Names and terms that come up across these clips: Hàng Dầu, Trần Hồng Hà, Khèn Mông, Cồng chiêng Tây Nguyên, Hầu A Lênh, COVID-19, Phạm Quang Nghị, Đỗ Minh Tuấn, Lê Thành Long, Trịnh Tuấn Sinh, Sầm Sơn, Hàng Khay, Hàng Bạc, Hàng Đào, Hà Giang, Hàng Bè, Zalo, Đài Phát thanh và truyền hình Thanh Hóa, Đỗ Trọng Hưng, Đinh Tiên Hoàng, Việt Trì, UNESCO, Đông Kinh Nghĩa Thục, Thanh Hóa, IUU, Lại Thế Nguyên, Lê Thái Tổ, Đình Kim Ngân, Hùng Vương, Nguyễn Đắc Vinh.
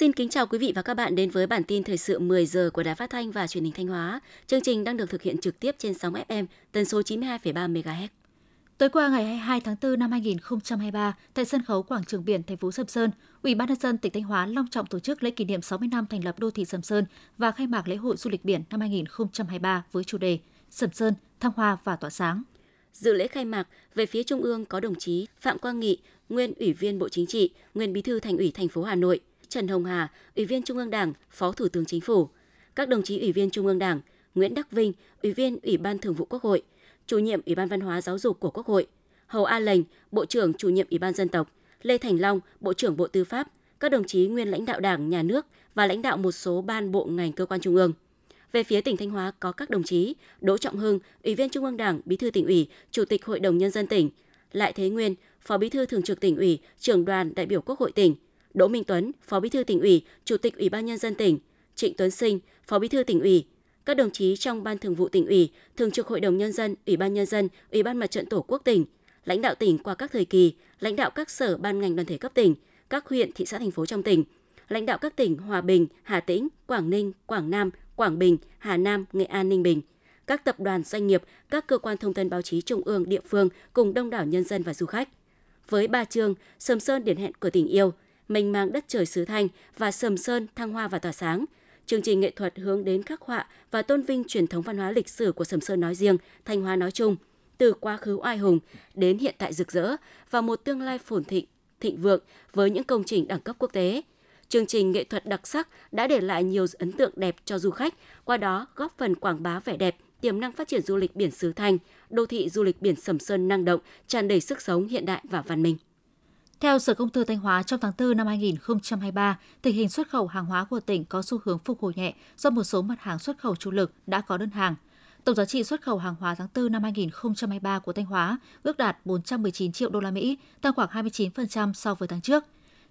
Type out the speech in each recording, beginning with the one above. Xin kính chào quý vị và các bạn đến với bản tin thời sự 10 giờ của Đài Phát thanh và truyền hình Thanh Hóa. Chương trình đang được thực hiện trực tiếp trên sóng FM tần số 92,3 MHz. Tối qua ngày 22 tháng 4 năm 2023, tại sân khấu quảng trường biển thành phố Sầm Sơn, Ủy ban nhân dân tỉnh Thanh Hóa long trọng tổ chức lễ kỷ niệm 60 năm thành lập đô thị Sầm Sơn và khai mạc lễ hội du lịch biển năm 2023 với chủ đề Sầm Sơn, thăng hoa và tỏa sáng. Dự lễ khai mạc, về phía Trung ương có đồng chí Phạm Quang Nghị, nguyên Ủy viên Bộ Chính trị, nguyên Bí thư Thành ủy thành phố Hà Nội, Trần Hồng Hà, Ủy viên Trung ương Đảng, Phó Thủ tướng Chính phủ, các đồng chí Ủy viên Trung ương Đảng, Nguyễn Đắc Vinh, Ủy viên Ủy ban Thường vụ Quốc hội, Chủ nhiệm Ủy ban Văn hóa Giáo dục của Quốc hội, Hầu A Lênh, Bộ trưởng Chủ nhiệm Ủy ban Dân tộc, Lê Thành Long, Bộ trưởng Bộ Tư pháp, các đồng chí nguyên lãnh đạo Đảng, Nhà nước và lãnh đạo một số ban bộ ngành cơ quan trung ương. Về phía tỉnh Thanh Hóa có các đồng chí Đỗ Trọng Hưng, Ủy viên Trung ương Đảng, Bí thư tỉnh ủy, Chủ tịch Hội đồng nhân dân tỉnh, Lại Thế Nguyên, Phó Bí thư Thường trực tỉnh ủy, Trưởng đoàn đại biểu Quốc hội tỉnh, Đỗ Minh Tuấn, Phó Bí thư tỉnh ủy, Chủ tịch Ủy ban nhân dân tỉnh, Trịnh Tuấn Sinh, Phó Bí thư tỉnh ủy, các đồng chí trong Ban Thường vụ tỉnh ủy, Thường trực Hội đồng nhân dân, Ủy ban nhân dân, Ủy ban Mặt trận Tổ quốc tỉnh, lãnh đạo tỉnh qua các thời kỳ, lãnh đạo các sở ban ngành đoàn thể cấp tỉnh, các huyện, thị xã, thành phố trong tỉnh, lãnh đạo các tỉnh Hòa Bình, Hà Tĩnh, Quảng Ninh, Quảng Nam, Quảng Bình, Hà Nam, Nghệ An, Ninh Bình, các tập đoàn doanh nghiệp, các cơ quan thông tấn báo chí trung ương, địa phương cùng đông đảo nhân dân và du khách. Với ba chương Sầm Sơn điển hẹn của tình yêu, Mênh mang đất trời xứ Thanh và Sầm Sơn thăng hoa và tỏa sáng, chương trình nghệ thuật hướng đến khắc họa và tôn vinh truyền thống văn hóa lịch sử của Sầm Sơn nói riêng, Thanh Hóa nói chung, từ quá khứ oai hùng đến hiện tại rực rỡ và một tương lai phồn thịnh, thịnh vượng với những công trình đẳng cấp quốc tế. Chương trình nghệ thuật đặc sắc đã để lại nhiều ấn tượng đẹp cho du khách, qua đó góp phần quảng bá vẻ đẹp, tiềm năng phát triển du lịch biển xứ Thanh, đô thị du lịch biển Sầm Sơn năng động, tràn đầy sức sống, hiện đại và văn minh. Theo Sở Công Thương Thanh Hóa, trong tháng 4 năm 2023, tình hình xuất khẩu hàng hóa của tỉnh có xu hướng phục hồi nhẹ do một số mặt hàng xuất khẩu chủ lực đã có đơn hàng. Tổng giá trị xuất khẩu hàng hóa tháng 4 năm 2023 của Thanh Hóa ước đạt 419 triệu đô la Mỹ, tăng khoảng 29% so với tháng trước.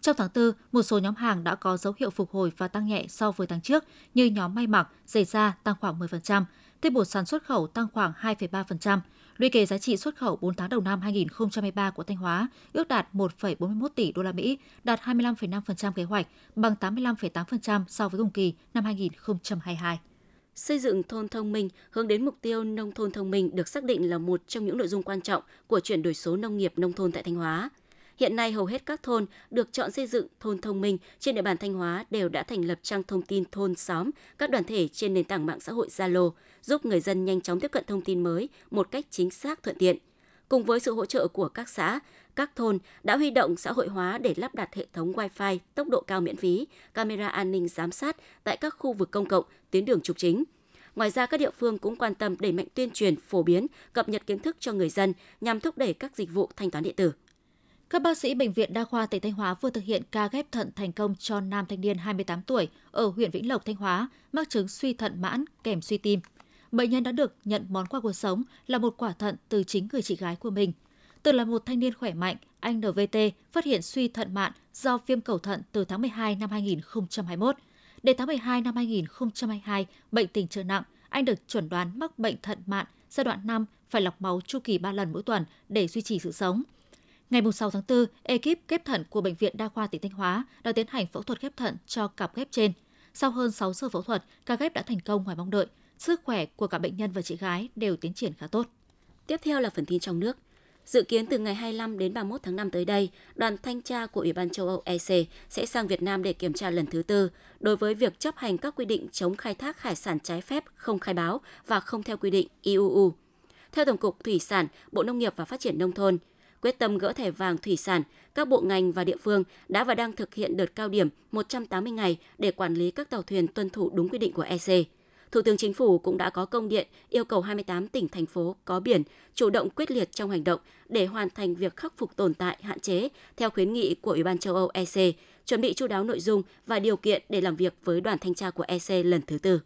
Trong tháng 4, một số nhóm hàng đã có dấu hiệu phục hồi và tăng nhẹ so với tháng trước, như nhóm may mặc, giày da tăng khoảng 10%, tinh bột sắn xuất khẩu tăng khoảng 2,3%. Lũy kế giá trị xuất khẩu 4 tháng đầu năm 2023 của Thanh Hóa ước đạt 1,41 tỷ đô la Mỹ, đạt 25,5% kế hoạch, bằng 85,8% so với cùng kỳ năm 2022. Xây dựng thôn thông minh hướng đến mục tiêu nông thôn thông minh được xác định là một trong những nội dung quan trọng của chuyển đổi số nông nghiệp nông thôn tại Thanh Hóa. Hiện nay hầu hết các thôn được chọn xây dựng thôn thông minh trên địa bàn Thanh Hóa đều đã thành lập trang thông tin thôn xóm, các đoàn thể trên nền tảng mạng xã hội Zalo, giúp người dân nhanh chóng tiếp cận thông tin mới một cách chính xác thuận tiện. Cùng với sự hỗ trợ của các xã, các thôn đã huy động xã hội hóa để lắp đặt hệ thống Wi-Fi tốc độ cao miễn phí, camera an ninh giám sát tại các khu vực công cộng, tuyến đường trục chính. Ngoài ra, các địa phương cũng quan tâm đẩy mạnh tuyên truyền, phổ biến, cập nhật kiến thức cho người dân nhằm thúc đẩy các dịch vụ thanh toán điện tử. Các bác sĩ Bệnh viện Đa khoa tỉnh Thanh Hóa vừa thực hiện ca ghép thận thành công cho nam thanh niên 28 tuổi ở huyện Vĩnh Lộc, Thanh Hóa, mắc chứng suy thận mãn kèm suy tim. Bệnh nhân đã được nhận món quà cuộc sống là một quả thận từ chính người chị gái của mình. Từng là một thanh niên khỏe mạnh, anh NVT phát hiện suy thận mạn do viêm cầu thận từ tháng 12 năm 2021. Đến tháng 12 năm 2022, bệnh tình trở nặng, anh được chuẩn đoán mắc bệnh thận mạn giai đoạn 5, phải lọc máu chu kỳ 3 lần mỗi tuần để duy trì sự sống. Ngày 6 tháng 4, ekip ghép thận của Bệnh viện Đa khoa tỉnh Thanh Hóa đã tiến hành phẫu thuật ghép thận cho cặp ghép trên. Sau hơn 6 giờ phẫu thuật, ca ghép đã thành công ngoài mong đợi. Sức khỏe của cả bệnh nhân và chị gái đều tiến triển khá tốt. Tiếp theo là phần tin trong nước. Dự kiến từ ngày 25 đến 31 tháng 5 tới đây, đoàn thanh tra của Ủy ban châu Âu EC sẽ sang Việt Nam để kiểm tra lần thứ tư đối với việc chấp hành các quy định chống khai thác hải sản trái phép, không khai báo và không theo quy định IUU. Theo Tổng cục Thủy sản, Bộ Nông nghiệp và Phát triển Nông thôn, quyết tâm gỡ thẻ vàng thủy sản, các bộ ngành và địa phương đã và đang thực hiện đợt cao điểm 180 ngày để quản lý các tàu thuyền tuân thủ đúng quy định của EC. Thủ tướng Chính phủ cũng đã có công điện yêu cầu 28 tỉnh, thành phố có biển chủ động quyết liệt trong hành động để hoàn thành việc khắc phục tồn tại, hạn chế theo khuyến nghị của Ủy ban châu Âu EC, chuẩn bị chu đáo nội dung và điều kiện để làm việc với đoàn thanh tra của EC lần thứ tư.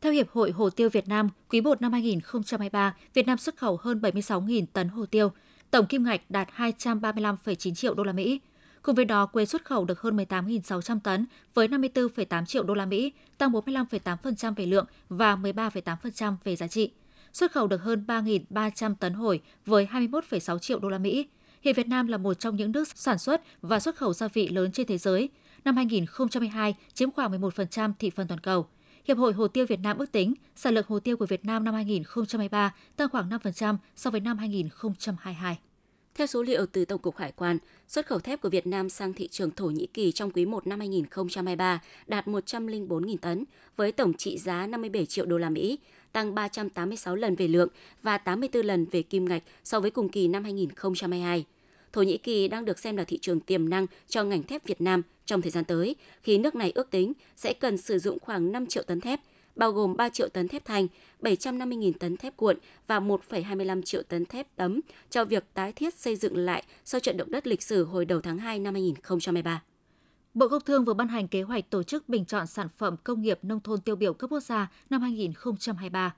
Theo Hiệp hội Hồ tiêu Việt Nam, quý 1 năm 2023, Việt Nam xuất khẩu hơn 76.000 tấn hồ tiêu, tổng kim ngạch đạt 235,9 triệu đô la Mỹ. Cùng với đó, quế xuất khẩu được hơn 18.600 tấn với 54,8 triệu đô la Mỹ, tăng 45,8% về lượng và 13,8% về giá trị. Xuất khẩu được hơn 3.300 tấn hồi với 21,6 triệu đô la Mỹ. Hiện Việt Nam là một trong những nước sản xuất và xuất khẩu gia vị lớn trên thế giới. năm 2022 chiếm khoảng 11% thị phần toàn cầu. Hiệp hội Hồ tiêu Việt Nam ước tính sản lượng hồ tiêu của Việt Nam năm 2023 tăng khoảng 5% so với năm 2022. Theo số liệu từ Tổng cục Hải quan, xuất khẩu thép của Việt Nam sang thị trường Thổ Nhĩ Kỳ trong quý 1 năm 2023 đạt 104.000 tấn với tổng trị giá 57 triệu đô la Mỹ, tăng 386 lần về lượng và 84 lần về kim ngạch so với cùng kỳ năm 2022. Thổ Nhĩ Kỳ đang được xem là thị trường tiềm năng cho ngành thép Việt Nam trong thời gian tới, khi nước này ước tính sẽ cần sử dụng khoảng 5 triệu tấn thép, bao gồm 3 triệu tấn thép thành, 750.000 tấn thép cuộn và 1,25 triệu tấn thép tấm cho việc tái thiết xây dựng lại sau trận động đất lịch sử hồi đầu tháng 2 năm 2023. Bộ Công Thương vừa ban hành kế hoạch tổ chức bình chọn sản phẩm công nghiệp nông thôn tiêu biểu cấp quốc gia năm 2023.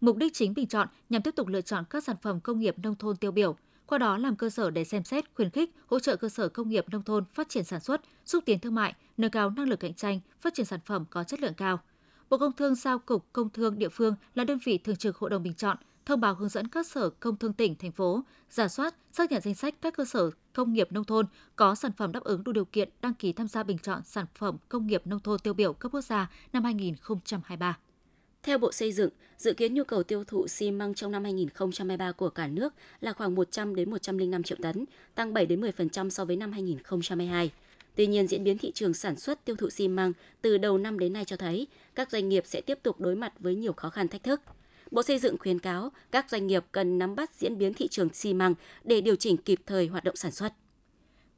Mục đích chính bình chọn nhằm tiếp tục lựa chọn các sản phẩm công nghiệp nông thôn tiêu biểu, qua đó làm cơ sở để xem xét, khuyến khích, hỗ trợ cơ sở công nghiệp nông thôn phát triển sản xuất, xúc tiến thương mại, nâng cao năng lực cạnh tranh, phát triển sản phẩm có chất lượng cao. Bộ Công Thương giao Cục Công Thương địa phương là đơn vị thường trực hội đồng bình chọn, thông báo hướng dẫn các sở công thương tỉnh, thành phố, rà soát, xác nhận danh sách các cơ sở công nghiệp nông thôn có sản phẩm đáp ứng đủ điều kiện đăng ký tham gia bình chọn sản phẩm công nghiệp nông thôn tiêu biểu cấp quốc gia năm 2023. Theo Bộ Xây dựng, dự kiến nhu cầu tiêu thụ xi măng trong năm 2023 của cả nước là khoảng 100 đến 105 triệu tấn, tăng 7 đến 10% so với năm 2022. Tuy nhiên, diễn biến thị trường sản xuất tiêu thụ xi măng từ đầu năm đến nay cho thấy các doanh nghiệp sẽ tiếp tục đối mặt với nhiều khó khăn thách thức. Bộ Xây dựng khuyến cáo các doanh nghiệp cần nắm bắt diễn biến thị trường xi măng để điều chỉnh kịp thời hoạt động sản xuất.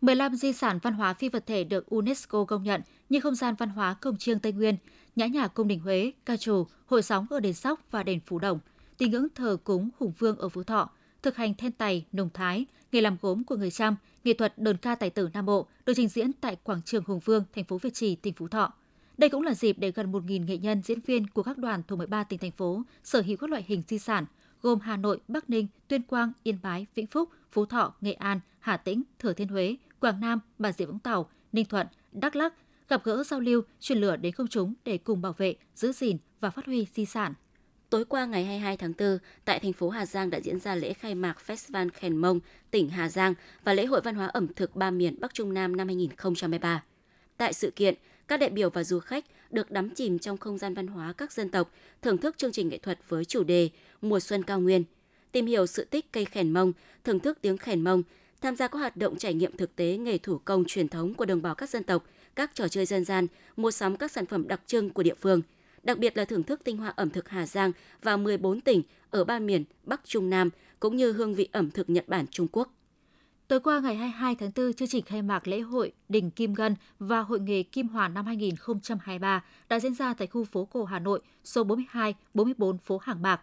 15 di sản văn hóa phi vật thể được UNESCO công nhận như không gian văn hóa Cồng chiêng Tây Nguyên, nhã nhạc cung đình Huế, ca trù, hội sóng ở đền Sóc và đền Phú Đồng, tín ngưỡng thờ cúng Hùng Vương ở Phú Thọ, thực hành then tày, nùng Thái, nghề làm gốm của người Chăm, nghệ thuật đờn ca tài tử Nam Bộ được trình diễn tại quảng trường Hùng Vương, thành phố Việt Trì, tỉnh Phú Thọ. Đây cũng là dịp để gần 1.000 nghệ nhân, diễn viên của các đoàn thuộc 13 tỉnh thành phố sở hữu các loại hình di sản gồm Hà Nội, Bắc Ninh, Tuyên Quang, Yên Bái, Vĩnh Phúc, Phú Thọ, Nghệ An, Hà Tĩnh, Thừa Thiên Huế, Quảng Nam, Bà Rịa Vũng Tàu, Ninh Thuận, Đắk Lắk, gặp gỡ giao lưu, truyền lửa đến công chúng để cùng bảo vệ, giữ gìn và phát huy di sản. Tối qua ngày 22 tháng 4, tại thành phố Hà Giang đã diễn ra lễ khai mạc Festival Khèn Mông, tỉnh Hà Giang và lễ hội văn hóa ẩm thực ba miền Bắc Trung Nam năm 2023. Tại sự kiện, các đại biểu và du khách được đắm chìm trong không gian văn hóa các dân tộc, thưởng thức chương trình nghệ thuật với chủ đề Mùa Xuân Cao Nguyên, tìm hiểu sự tích cây khèn Mông, thưởng thức tiếng khèn Mông, tham gia các hoạt động trải nghiệm thực tế nghề thủ công truyền thống của đồng bào các dân tộc, các trò chơi dân gian, mua sắm các sản phẩm đặc trưng của địa phương, đặc biệt là thưởng thức tinh hoa ẩm thực Hà Giang và 14 tỉnh ở ba miền Bắc Trung Nam, cũng như hương vị ẩm thực Nhật Bản, Trung Quốc. Tối qua ngày 22 tháng 4, chương trình khai mạc lễ hội Đình Kim Ngân và Hội nghề Kim Hoàn năm 2023 đã diễn ra tại khu phố cổ Hà Nội, số 42, 44 phố Hàng Bạc.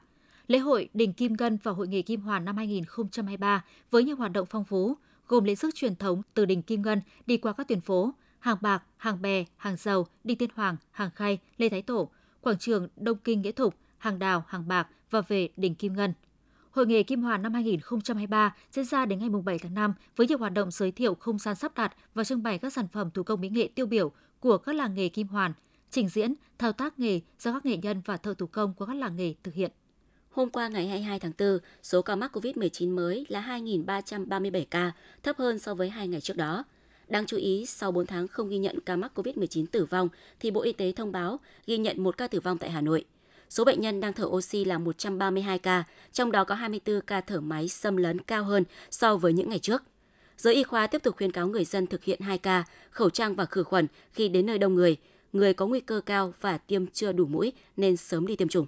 Lễ hội Đình Kim Ngân và Hội nghề Kim Hoàn năm 2023 với nhiều hoạt động phong phú, gồm lễ rước truyền thống từ Đình Kim Ngân đi qua các tuyến phố Hàng Bạc, Hàng Bè, Hàng Dầu, Đinh Tiên Hoàng, Hàng Khay, Lê Thái Tổ, quảng trường Đông Kinh Nghĩa Thục, Hàng Đào, Hàng Bạc và về Đình Kim Ngân. Hội nghề Kim Hoàn năm 2023 diễn ra đến ngày 7 tháng 5 với nhiều hoạt động giới thiệu không gian sắp đặt và trưng bày các sản phẩm thủ công mỹ nghệ tiêu biểu của các làng nghề Kim Hoàn, trình diễn, thao tác nghề do các nghệ nhân và thợ thủ công của các làng nghề thực hiện. Hôm qua ngày 22 tháng 4, số ca mắc COVID-19 mới là 2.337 ca, thấp hơn so với 2 ngày trước đó. Đáng chú ý, sau 4 tháng không ghi nhận ca mắc COVID-19 tử vong, thì Bộ Y tế thông báo ghi nhận 1 ca tử vong tại Hà Nội. Số bệnh nhân đang thở oxy là 132 ca, trong đó có 24 ca thở máy xâm lấn cao hơn so với những ngày trước. Giới y khoa tiếp tục khuyến cáo người dân thực hiện 2K, khẩu trang và khử khuẩn khi đến nơi đông người, người có nguy cơ cao và tiêm chưa đủ mũi nên sớm đi tiêm chủng.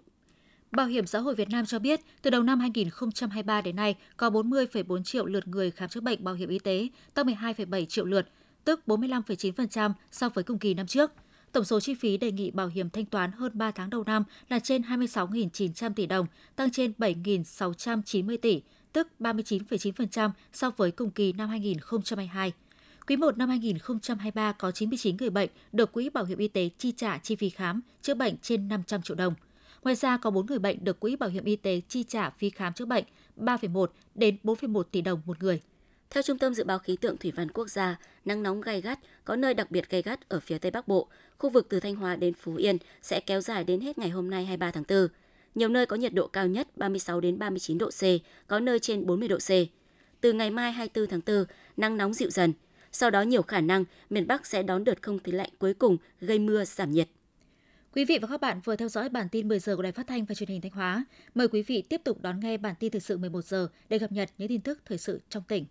Bảo hiểm xã hội Việt Nam cho biết, từ đầu năm 2023 đến nay, có 40,4 triệu lượt người khám chữa bệnh bảo hiểm y tế, tăng 12,7 triệu lượt, tức 45,9% so với cùng kỳ năm trước. Tổng số chi phí đề nghị bảo hiểm thanh toán hơn 3 tháng đầu năm là trên 26.900 tỷ đồng, tăng trên 7.690 tỷ, tức 39,9% so với cùng kỳ năm 2022. Quý 1 năm 2023 có 99 người bệnh được Quỹ Bảo hiểm Y tế chi trả chi phí khám, chữa bệnh trên 500 triệu đồng. Ngoài ra, có 4 người bệnh được Quỹ Bảo hiểm Y tế chi trả phí khám chữa bệnh 3,1 đến 4,1 tỷ đồng một người. Theo Trung tâm Dự báo Khí tượng Thủy văn Quốc gia, nắng nóng gay gắt, có nơi đặc biệt gay gắt ở phía Tây Bắc Bộ, khu vực từ Thanh Hóa đến Phú Yên sẽ kéo dài đến hết ngày hôm nay 23 tháng 4. Nhiều nơi có nhiệt độ cao nhất 36 đến 39 độ C, có nơi trên 40 độ C. Từ ngày mai 24 tháng 4, nắng nóng dịu dần. Sau đó nhiều khả năng miền Bắc sẽ đón đợt không khí lạnh cuối cùng gây mưa giảm nhiệt. Quý vị và các bạn vừa theo dõi bản tin 10 giờ của Đài Phát thanh và truyền hình Thanh Hóa. Mời quý vị tiếp tục đón nghe bản tin thời sự 11 giờ để cập nhật những tin tức thời sự trong tỉnh.